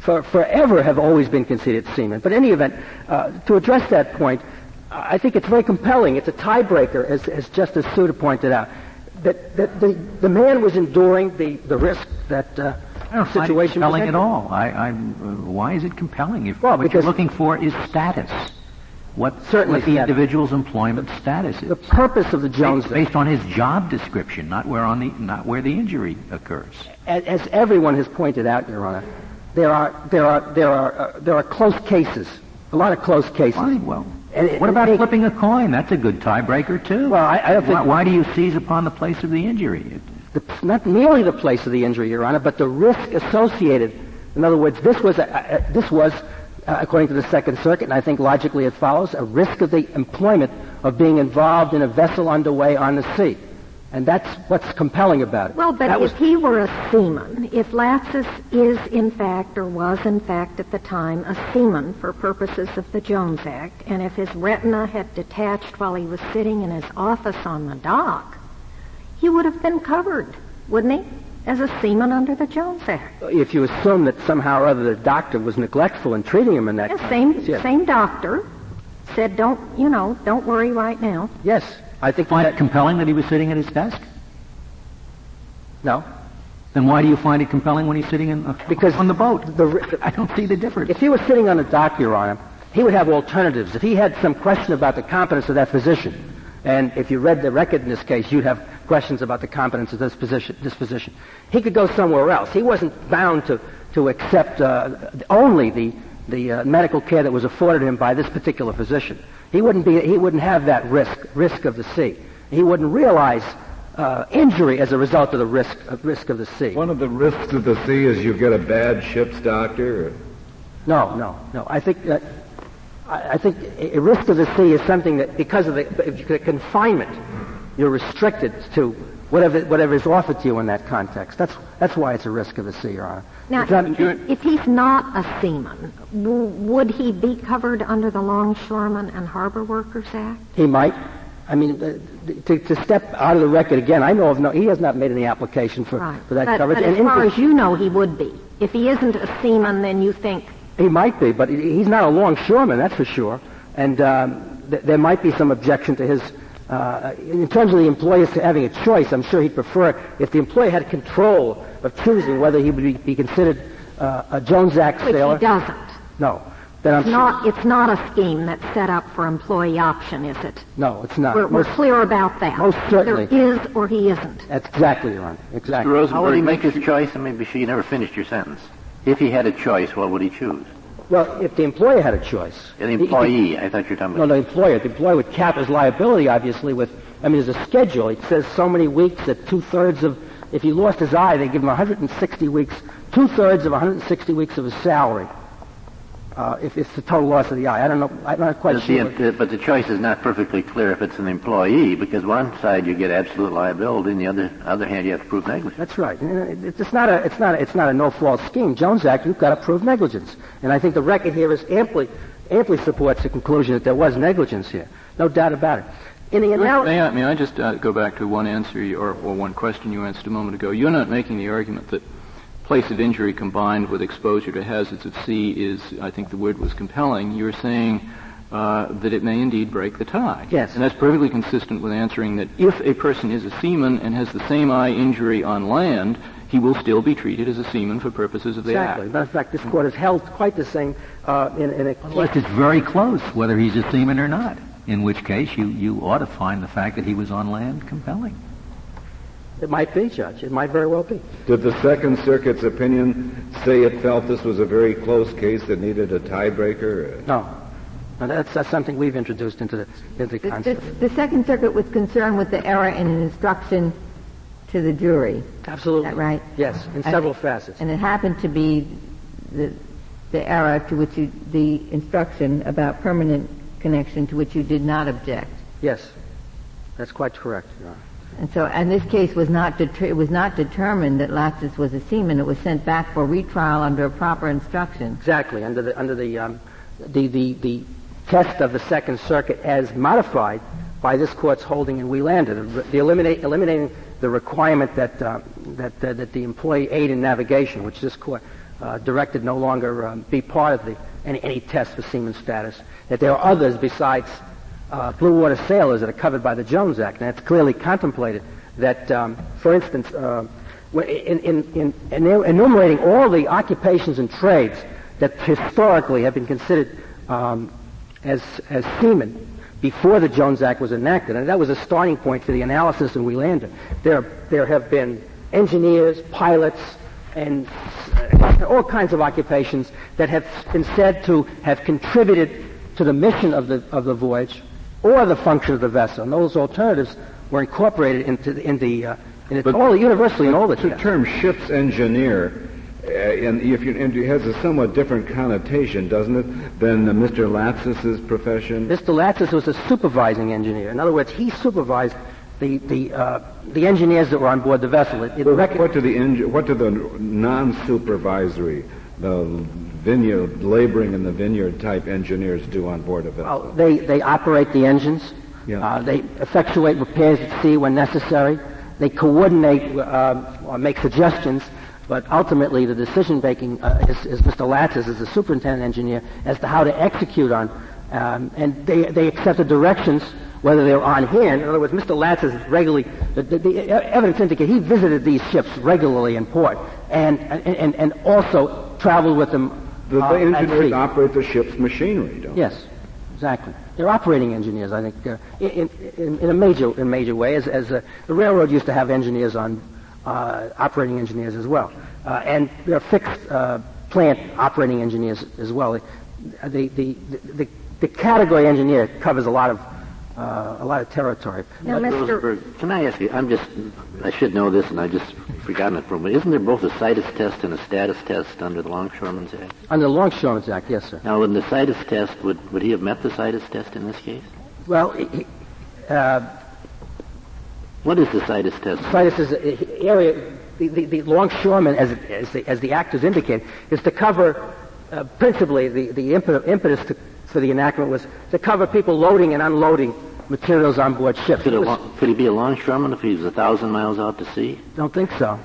forever have always been considered seamen. But in any event, to address that point, I think it's very compelling. It's a tiebreaker, as Justice Souter pointed out, that the man was enduring the risk that I don't find it compelling at all. Why is it compelling? What you're looking for is status. What the individual's employment status is. The purpose of the Jones Act. Based on his job description, not where the injury occurs. As everyone has pointed out, Your Honor, there are close cases, a lot of close cases. Fine, well, what about flipping a coin? That's a good tiebreaker too. Well, I don't think. Why do you seize upon the place of the injury? Not merely the place of the injury, Your Honor, but the risk associated. In other words, this was. According to the Second Circuit, and I think logically it follows, a risk of the employment of being involved in a vessel underway on the sea. And that's what's compelling about it. Well, but if he were a seaman, if Latsis is in fact or was in fact at the time a seaman for purposes of the Jones Act, and if his retina had detached while he was sitting in his office on the dock, he would have been covered, wouldn't he? As a seaman under the Jones Act. If you assume that somehow or other the doctor was neglectful in treating him in that context. Same doctor said, don't worry right now. Yes, I think. Find it compelling that he was sitting at his desk? No. Then why do you find it compelling when he's sitting on the boat? I don't see the difference. If he was sitting on the dock, Your Honor, he would have alternatives. If he had some question about the competence of that physician, and if you read the record in this case, you'd have questions about the competence of this position. He could go somewhere else. He wasn't bound to accept only the medical care that was afforded him by this particular physician. He wouldn't have that risk of the sea. He wouldn't realize injury as a result of the risk of the sea. One of the risks of the sea is you get a bad ship's doctor. Or... No. I think a risk of the sea is something that, because of the confinement, you're restricted to whatever is offered to you in that context. That's why it's a risk of the sea, Your Honor. Now, if he's not a seaman, would he be covered under the Longshoremen and Harbor Workers Act? He might. I mean, to step out of the record again, I know of no. He has not made any application for that coverage. But as far as you know, he would be. If he isn't a seaman, then you think. He might be, but he's not a longshoreman, that's for sure. And there might be some objection to his... in terms of the employers having a choice, I'm sure he'd prefer if the employer had control of choosing whether he would be considered a Jones Act sailor. Which he doesn't. No. It's not a scheme that's set up for employee option, is it? No, it's not. We're clear about that. Most certainly. Either is or he isn't. That's exactly right. Exactly. Mr. Rosenberg, how would he make his choice? I mean, you never finished your sentence. If he had a choice, what would he choose? Well, if the employer had a choice. Yeah, the employee, I thought you were talking about. No, the employer. The employer would cap his liability, obviously, there's a schedule. It says so many weeks that two-thirds of, if he lost his eye, they give him 160 weeks, two-thirds of 160 weeks of his salary, if it's the total loss of the eye. I don't know, I'm not quite sure. But the choice is not perfectly clear if it's an employee, because one side you get absolute liability, and the other hand you have to prove negligence. That's right. It's not a no-fault scheme. Jones Act, you've got to prove negligence. And I think the record here is amply supports the conclusion that there was negligence here. No doubt about it. May I just go back to one answer or one question you answered a moment ago? You're not making the argument that place of injury combined with exposure to hazards at sea is, I think the word was compelling. You're saying that it may indeed break the tie. Yes. And that's perfectly consistent with answering that if a person is a seaman and has the same eye injury on land, he will still be treated as a seaman for purposes of the act. Exactly. Matter of fact, this Court has held quite the same in a case. Unless it's very close, whether he's a seaman or not, in which case you ought to find the fact that he was on land compelling. It might be, Judge. It might very well be. Did the Second Circuit's opinion say it felt this was a very close case that needed a tiebreaker? No. Now that's something we've introduced into the concept. The Second Circuit was concerned with the error in an instruction to the jury. Absolutely. Is that right? Yes, in several facets. And it happened to be the error to which the instruction about permanent connection to which you did not object. Yes. That's quite correct, Your Honor. And this case was not determined that Latsis was a seaman. It was sent back for retrial under a proper instruction. Exactly, under the test of the Second Circuit as modified by this court's holding in Wilander, eliminating the requirement that the employee aid in navigation, which this court directed no longer be part of any test for seaman status, that there are others besides blue water sailors that are covered by the Jones Act. And it's clearly contemplated that, for instance, in enumerating all the occupations and trades that historically have been considered as seamen before the Jones Act was enacted, and that was a starting point for the analysis in Wheelander. There have been engineers, pilots, and all kinds of occupations that have been said to have contributed to the mission of the voyage or the function of the vessel. And those alternatives were incorporated universally in all the tests. The term ship's engineer, and it has a somewhat different connotation, doesn't it, than Mr. Latsis' profession? Mr. Latsis was a supervising engineer. In other words, he supervised the engineers that were on board the vessel. What do the non-supervisory, the vineyard laboring in the vineyard type engineers do on board a vessel? Well, they operate the engines. Yeah. They effectuate repairs at sea when necessary. They coordinate or make suggestions. But ultimately, the decision-making is Mr. Latsis, as the superintendent engineer, as to how to execute on. And they accept the directions, whether they're on hand. In other words, Mr. Latsis regularly, the evidence indicates he visited these ships regularly in port and also traveled with them. The engineers operate the ship's machinery, don't they? Yes, exactly. They're operating engineers, I think, in a major way, as the railroad used to have engineers on. Operating engineers as well. And there are fixed plant operating engineers as well. The category engineer covers a lot of territory. Now, Mr. Rosenberg, can I ask you, I should know this and I just forgotten it for a minute. Isn't there both a situs test and a status test under the Longshoremen's Act? Under the Longshoremen's Act, yes, sir. Now, in the situs test, would he have met the situs test in this case? Well, what is the situs test? Situs is the longshoreman, as the act is indicated, is to cover principally the impetus for the enactment was to cover people loading and unloading materials on board ships. Could he be a longshoreman if he was 1,000 miles out to sea? Don't think so.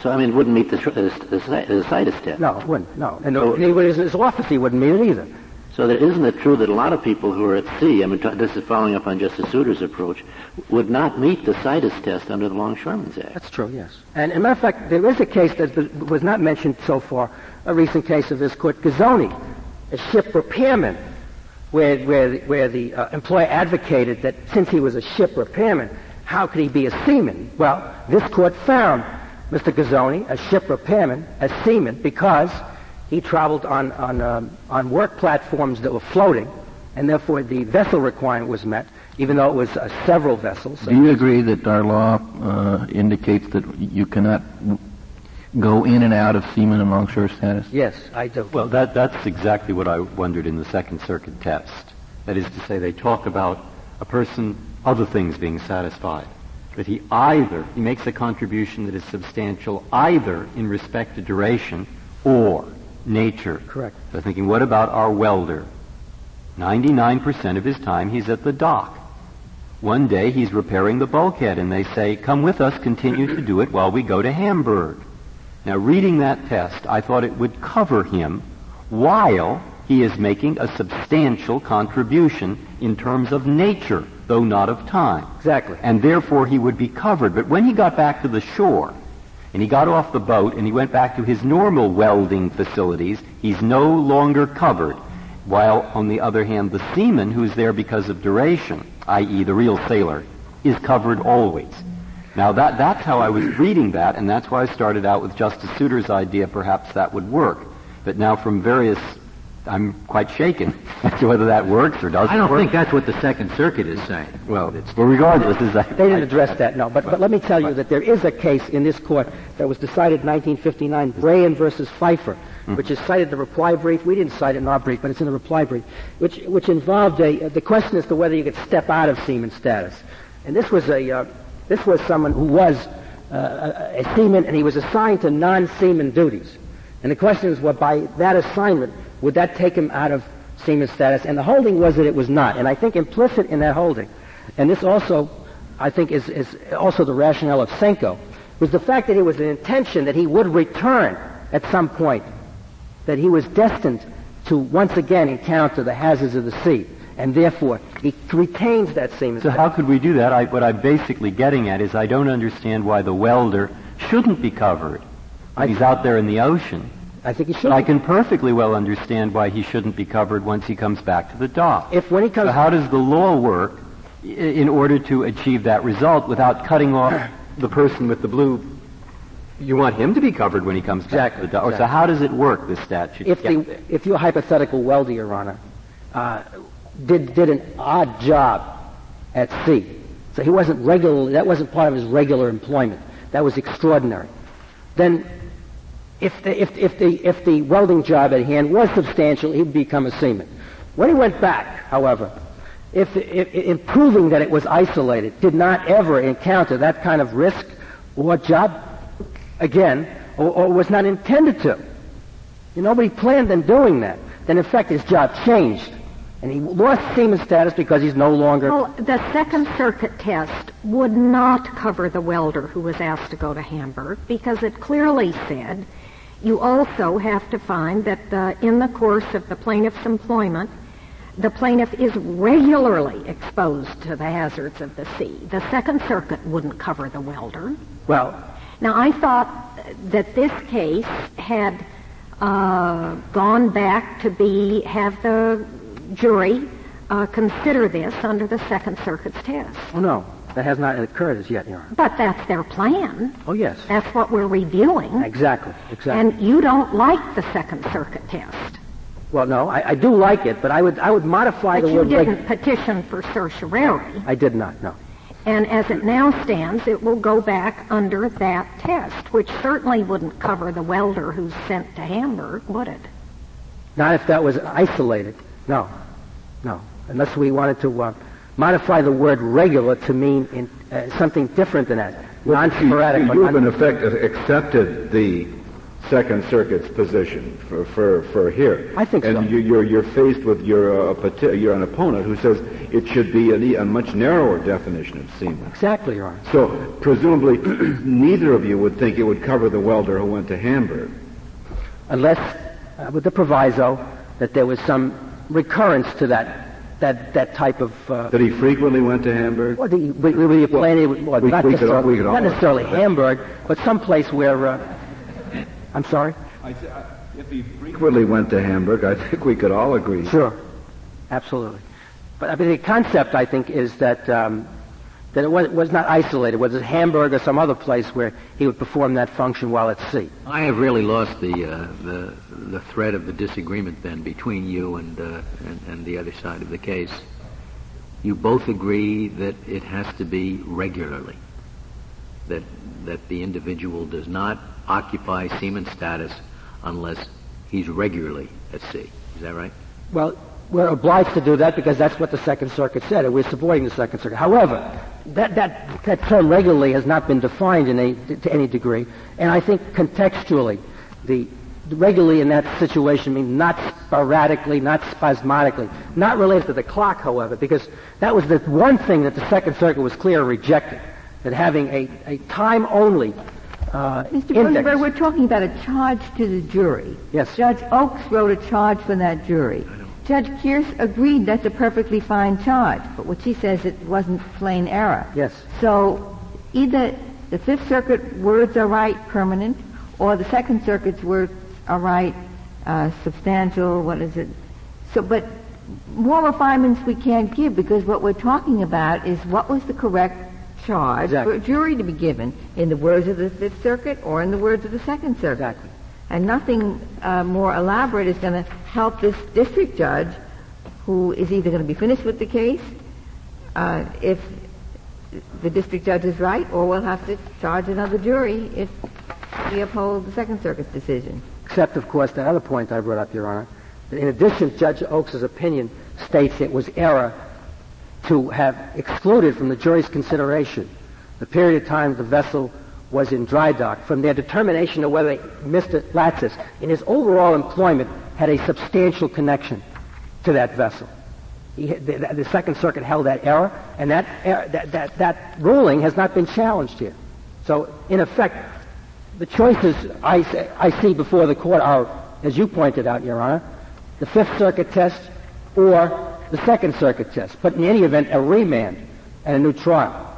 So it wouldn't meet the situs test. No, it wouldn't. No, and his office he wouldn't meet it either. So isn't it true that a lot of people who are at sea, this is following up on Justice Souter's approach, would not meet the situs test under the Longshoremen's Act? That's true, yes. And as a matter of fact, there is a case that was not mentioned so far, a recent case of this court, Gizzoni, a ship repairman, where the employer advocated that since he was a ship repairman, how could he be a seaman? Well, this court found Mr. Gizzoni, a ship repairman, a seaman, because he traveled on work platforms that were floating, and therefore the vessel requirement was met, even though it was several vessels. Do you agree that our law indicates that you cannot go in and out of seaman and longshore status? Yes, I do. Well, that's exactly what I wondered in the Second Circuit test. That is to say, they talk about a person, other things being satisfied. That he makes a contribution that is substantial either in respect to duration or nature. Correct. So thinking, what about our welder? 99% of his time he's at the dock. One day he's repairing the bulkhead and they say, come with us, continue to do it while we go to Hamburg. Now, reading that test, I thought it would cover him while he is making a substantial contribution in terms of nature, though not of time. Exactly. And therefore he would be covered. But when he got back to the shore, and he got off the boat and he went back to his normal welding facilities, he's no longer covered. While, on the other hand, the seaman who's there because of duration, i.e. the real sailor, is covered always. Now, that's how I was reading that, and that's why I started out with Justice Souter's idea perhaps that would work. But now from various... I'm quite shaken as to whether that works or doesn't work. I don't think that's what the Second Circuit is saying. Well, regardless, they didn't address that, no. But let me tell you that there is a case in this court that was decided in 1959, Bryan v. Pfeiffer, which is cited in the reply brief. We didn't cite it in our brief, but it's in the reply brief, which involved the question as to whether you could step out of seaman status. And this was someone who was a seaman, and he was assigned to non-seaman duties. And the question is, well, by that assignment, would that take him out of seaman status? And the holding was that it was not. And I think implicit in that holding And this also, I think, is also the rationale of Senko, was the fact that it was an intention that he would return at some point, that he was destined to once again encounter the hazards of the sea, and therefore he retains that same So how could we do that? What I'm basically getting at is I don't understand why the welder shouldn't be covered. He's out there in the ocean. I think he should. But I can perfectly well understand why he shouldn't be covered once he comes back to the dock. So how does the law work in order to achieve that result without cutting off the person with the blue? You want him to be covered when he comes back to the dock. Exactly. So how does it work, this statute? If your hypothetical welder, Your Honor, did an odd job at sea, so he wasn't regular, that wasn't part of his regular employment, that was extraordinary, then if the welding job at hand was substantial, he'd become a seaman. When he went back, however, if proving that it was isolated, did not ever encounter that kind of risk or job again, or was not intended to, nobody planned on doing that, then in fact his job changed, and he lost seaman status because he's no longer... Well, the Second Circuit test would not cover the welder who was asked to go to Hamburg, because it clearly said you also have to find that in the course of the plaintiff's employment, the plaintiff is regularly exposed to the hazards of the sea. The Second Circuit wouldn't cover the welder. Well... Now, I thought that this case had gone back to have the jury consider this under the Second Circuit's test. Oh, no. That has not occurred as yet, Your Honor. But that's their plan. Oh, yes. That's what we're reviewing. Exactly. And you don't like the Second Circuit test. Well, no, I do like it, but I would modify the word... But you didn't petition for certiorari. I did not, no. And as it now stands, it will go back under that test, which certainly wouldn't cover the welder who's sent to Hamburg, would it? Not if that was isolated. No. Unless we wanted to modify the word regular to mean something different than that, non-sporadic. You've in effect accepted the Second Circuit's position for here. I think so. And you're faced with you're an opponent who says it should be a much narrower definition of seaman. Exactly, Your Honor. So presumably neither of you would think it would cover the welder who went to Hamburg. Unless, with the proviso, that there was some recurrence to that type of... that he frequently went to Hamburg? Well, not necessarily Hamburg, but someplace where... I'm sorry? If he frequently went to Hamburg, I think we could all agree. Sure, absolutely. But I mean, the concept, I think, is that it was not isolated, whether it's Hamburg or some other place where he would perform that function while at sea. I have really lost the thread of the disagreement, then, between you and the other side of the case. You both agree that it has to be regularly, that the individual does not occupy seaman status unless he's regularly at sea. Is that right? Well, we're obliged to do that because that's what the Second Circuit said, and we're supporting the Second Circuit. However, that term regularly has not been defined to any degree, and I think contextually, the regularly in that situation means not sporadically, not spasmodically, not related to the clock, however, because that was the one thing that the Second Circuit was clearly rejecting, that having a time-only Mr. Rosenberg, we're talking about a charge to the jury. Yes. Judge Oaks wrote a charge for that jury. Judge Kearse agreed that's a perfectly fine charge, but what she says, it wasn't plain error. Yes. So either the Fifth Circuit words are right, permanent, or the Second Circuit's words are right, substantial, what is it? So, but more refinements we can't give, because what we're talking about is what was the correct charge exactly. for a jury to be given in the words of the Fifth Circuit or in the words of the Second Circuit. Exactly. And nothing more elaborate is going to help this district judge, who is either going to be finished with the case, if the district judge is right, or we'll have to charge another jury if we uphold the Second Circuit's decision. Except, of course, that other point I brought up, Your Honor, that in addition, Judge Oaks' opinion states it was error to have excluded from the jury's consideration the period of time the vessel was in dry dock from their determination of whether Mr. Latsis, in his overall employment, had a substantial connection to that vessel. The Second Circuit held that error, and that ruling has not been challenged here. So, in effect, the choices I see before the court are, as you pointed out, Your Honor, the Fifth Circuit test or the Second Circuit test, but in any event, a remand and a new trial.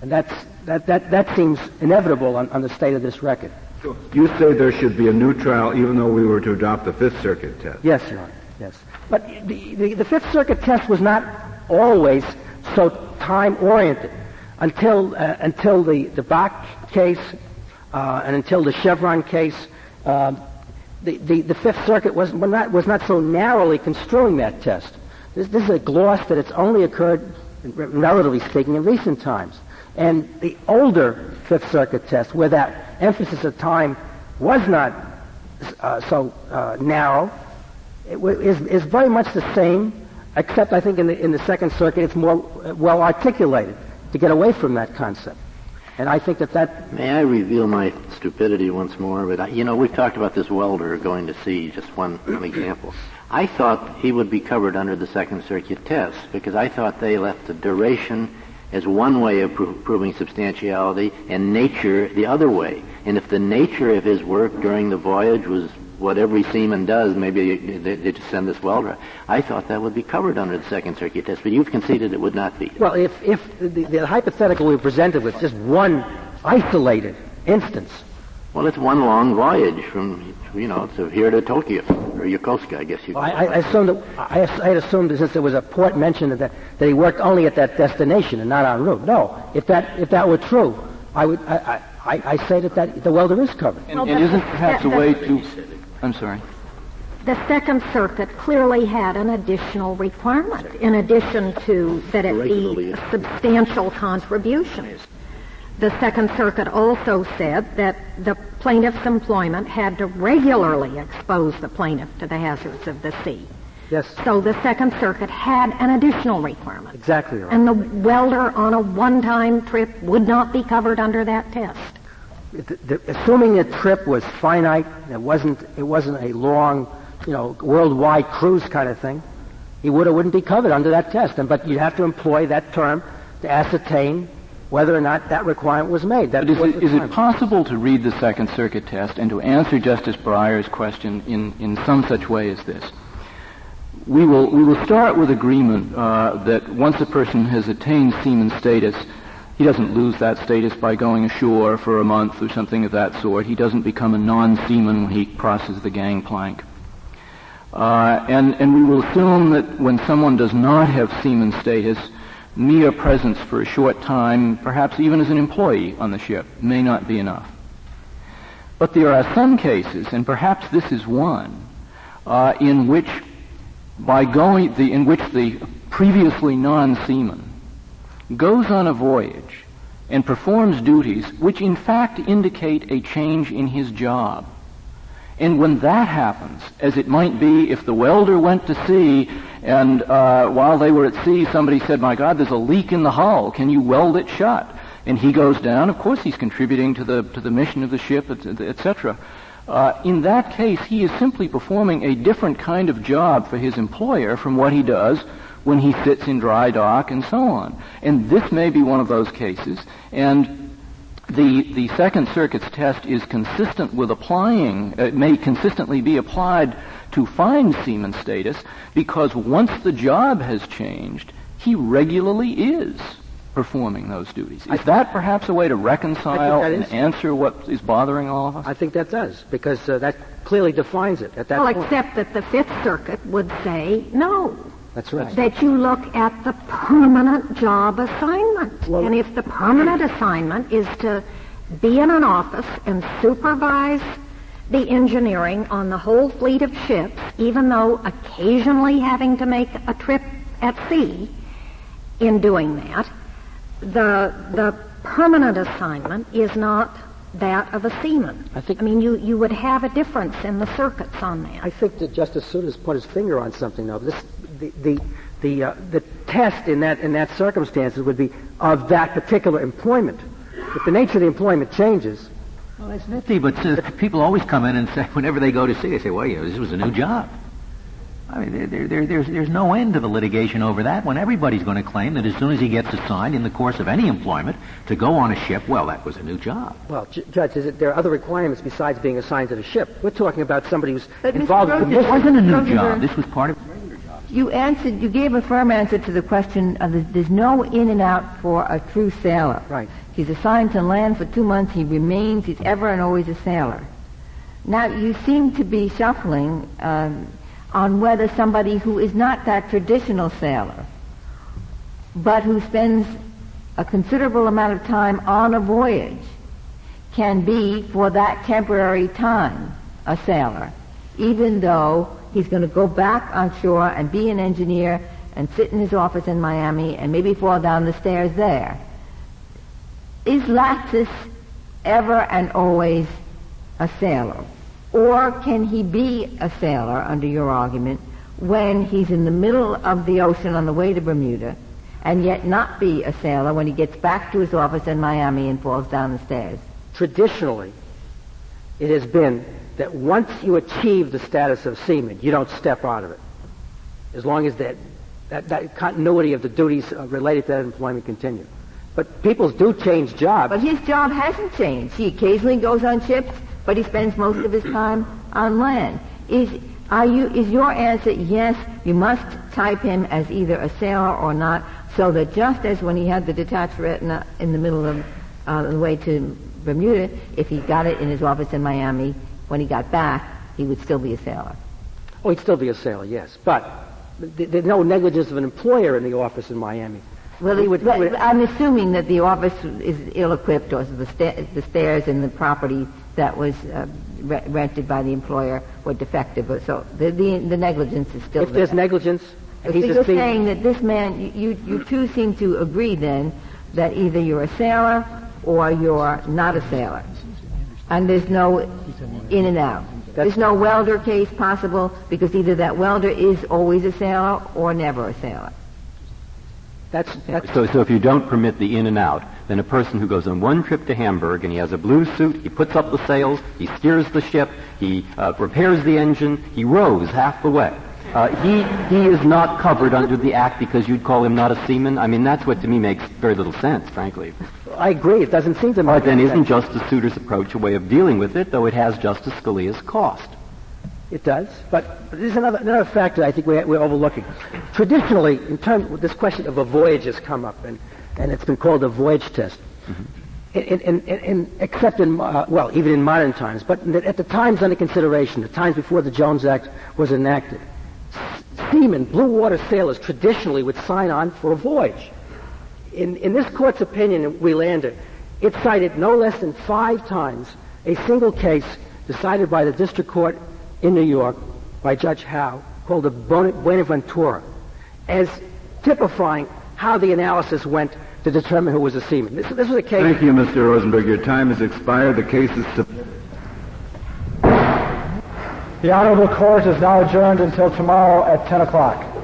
And that seems inevitable on the state of this record. So you say there should be a new trial even though we were to adopt the Fifth Circuit test. Yes, Your Honor, yes. But the Fifth Circuit test was not always so time-oriented until the Bach case and until the Chevron case. The Fifth Circuit was not so narrowly construing that test. This is a gloss that it's only occurred, relatively speaking, in recent times. And the older Fifth Circuit test, where that emphasis of time was not so narrow, is very much the same, except I think in the Second Circuit it's more well articulated to get away from that concept. And I think that... May I reveal my stupidity once more? But, we've talked about this welder going to sea, just one example. I thought he would be covered under the Second Circuit test because I thought they left the duration as one way of proving substantiality and nature the other way. And if the nature of his work during the voyage was what every seaman does, maybe they just send this welder. I thought that would be covered under the Second Circuit test, but you've conceded it would not be. Well, if the hypothetical we presented with just one isolated instance. Well, it's one long voyage from, to here to Tokyo, or Yokosuka, I guess you could. I had assumed that since there was a port mentioned that he worked only at that destination and not en route. No, if that were true, I say that the welder is covered. And isn't perhaps a way to... I'm sorry. The Second Circuit clearly had an additional requirement in addition to that it be a substantial contribution. The Second Circuit also said that the plaintiff's employment had to regularly expose the plaintiff to the hazards of the sea. Yes. So the Second Circuit had an additional requirement. Exactly right. And the welder on a one-time trip would not be covered under that test. Assuming the trip was finite, it wasn't a long, worldwide cruise kind of thing, he would or wouldn't be covered under that test. But you'd have to employ that term to ascertain whether or not that requirement was made. Is it possible to read the Second Circuit test and to answer Justice Breyer's question in some such way as this? We will start with agreement that once a person has attained seaman status, he doesn't lose that status by going ashore for a month or something of that sort. He doesn't become a non-seaman when he crosses the gangplank. And we will assume that when someone does not have seaman status, mere presence for a short time, perhaps even as an employee on the ship, may not be enough. But there are some cases, and perhaps this is one, in which the previously non-seaman goes on a voyage and performs duties which in fact indicate a change in his job. And when that happens, as it might be if the welder went to sea and while they were at sea somebody said, "My God, there's a leak in the hull, can you weld it shut?" And he goes down, of course he's contributing to the mission of the ship, etc. In that case, he is simply performing a different kind of job for his employer from what he does when he sits in dry dock and so on. And this may be one of those cases. And the Second Circuit's test is consistent with applying, it may consistently be applied to find seaman status because once the job has changed, he regularly is performing those duties. Is that perhaps a way to reconcile and answer what is bothering all of us? I think that does, because that clearly defines it at that point. Well, except that the Fifth Circuit would say no. That's right. That you look at the permanent job assignment. Well, and if the permanent assignment is to be in an office and supervise the engineering on the whole fleet of ships, even though occasionally having to make a trip at sea in doing that, the permanent assignment is not that of a seaman. You would have a difference in the circuits on that. I think that Justice Souter's put his finger on something, though. The test in that circumstances would be of that particular employment. If the nature of the employment changes, well, that's nifty. But people always come in and say, whenever they go to sea, they say, "Well, this was a new job." I mean, there's no end to the litigation over that when everybody's going to claim that as soon as he gets assigned in the course of any employment to go on a ship, well, that was a new job. Well, Judge, there are other requirements besides being assigned to the ship. We're talking about somebody who's involved in this. This wasn't a new job. This was part of regular jobs. You gave a firm answer to the question of there's no in and out for a true sailor. Right. He's assigned to land for 2 months. He remains. He's ever and always a sailor. Now, you seem to be shuffling on whether somebody who is not that traditional sailor, but who spends a considerable amount of time on a voyage, can be, for that temporary time, a sailor, even though he's going to go back on shore and be an engineer and sit in his office in Miami and maybe fall down the stairs there. Is Latsis ever and always a sailor? Or can he be a sailor, under your argument, when he's in the middle of the ocean on the way to Bermuda, and yet not be a sailor when he gets back to his office in Miami and falls down the stairs? Traditionally, it has been that once you achieve the status of seaman, you don't step out of it, as long as that continuity of the duties related to that employment continue. But people do change jobs. But his job hasn't changed. He occasionally goes on ships, but he spends most of his time on land. Is your answer, yes, you must type him as either a sailor or not, so that just as when he had the detached retina in the middle of the way to Bermuda, if he got it in his office in Miami, when he got back, he would still be a sailor? Oh, he'd still be a sailor, yes. But there's no negligence of an employer in the office in Miami. Well, I'm assuming that the office is ill-equipped, or the stairs and the property that was rented by the employer were defective. So the negligence is still there. If there's negligence, and he's just saying that this man, you two seem to agree then that either you're a sailor or you're not a sailor, and there's no in and out. There's no welder case possible because either that welder is always a sailor or never a sailor. So if you don't permit the in and out, then a person who goes on one trip to Hamburg and he has a blue suit, he puts up the sails, he steers the ship, he repairs the engine, he rows half the way. He is not covered under the Act because you'd call him not a seaman? I mean, that's what to me makes very little sense, frankly. I agree. It doesn't seem to make sense. But then isn't Justice Souter's approach a way of dealing with it, though it has Justice Scalia's cost? It does, but there's another factor I think we're overlooking. Traditionally, this question of a voyage has come up, and it's been called a voyage test, except in, even in modern times. But at the times under consideration, the times before the Jones Act was enacted, seamen, blue-water sailors, traditionally would sign on for a voyage. In this Court's opinion in Wilander, it cited no less than 5 times a single case decided by the District Court in New York by Judge Howe, called the Buenaventura, as typifying how the analysis went to determine who was a seaman. This was a case... Thank you, Mr. Rosenberg. Your time has expired. The case is submitted. The Honorable Court is now adjourned until tomorrow at 10 o'clock.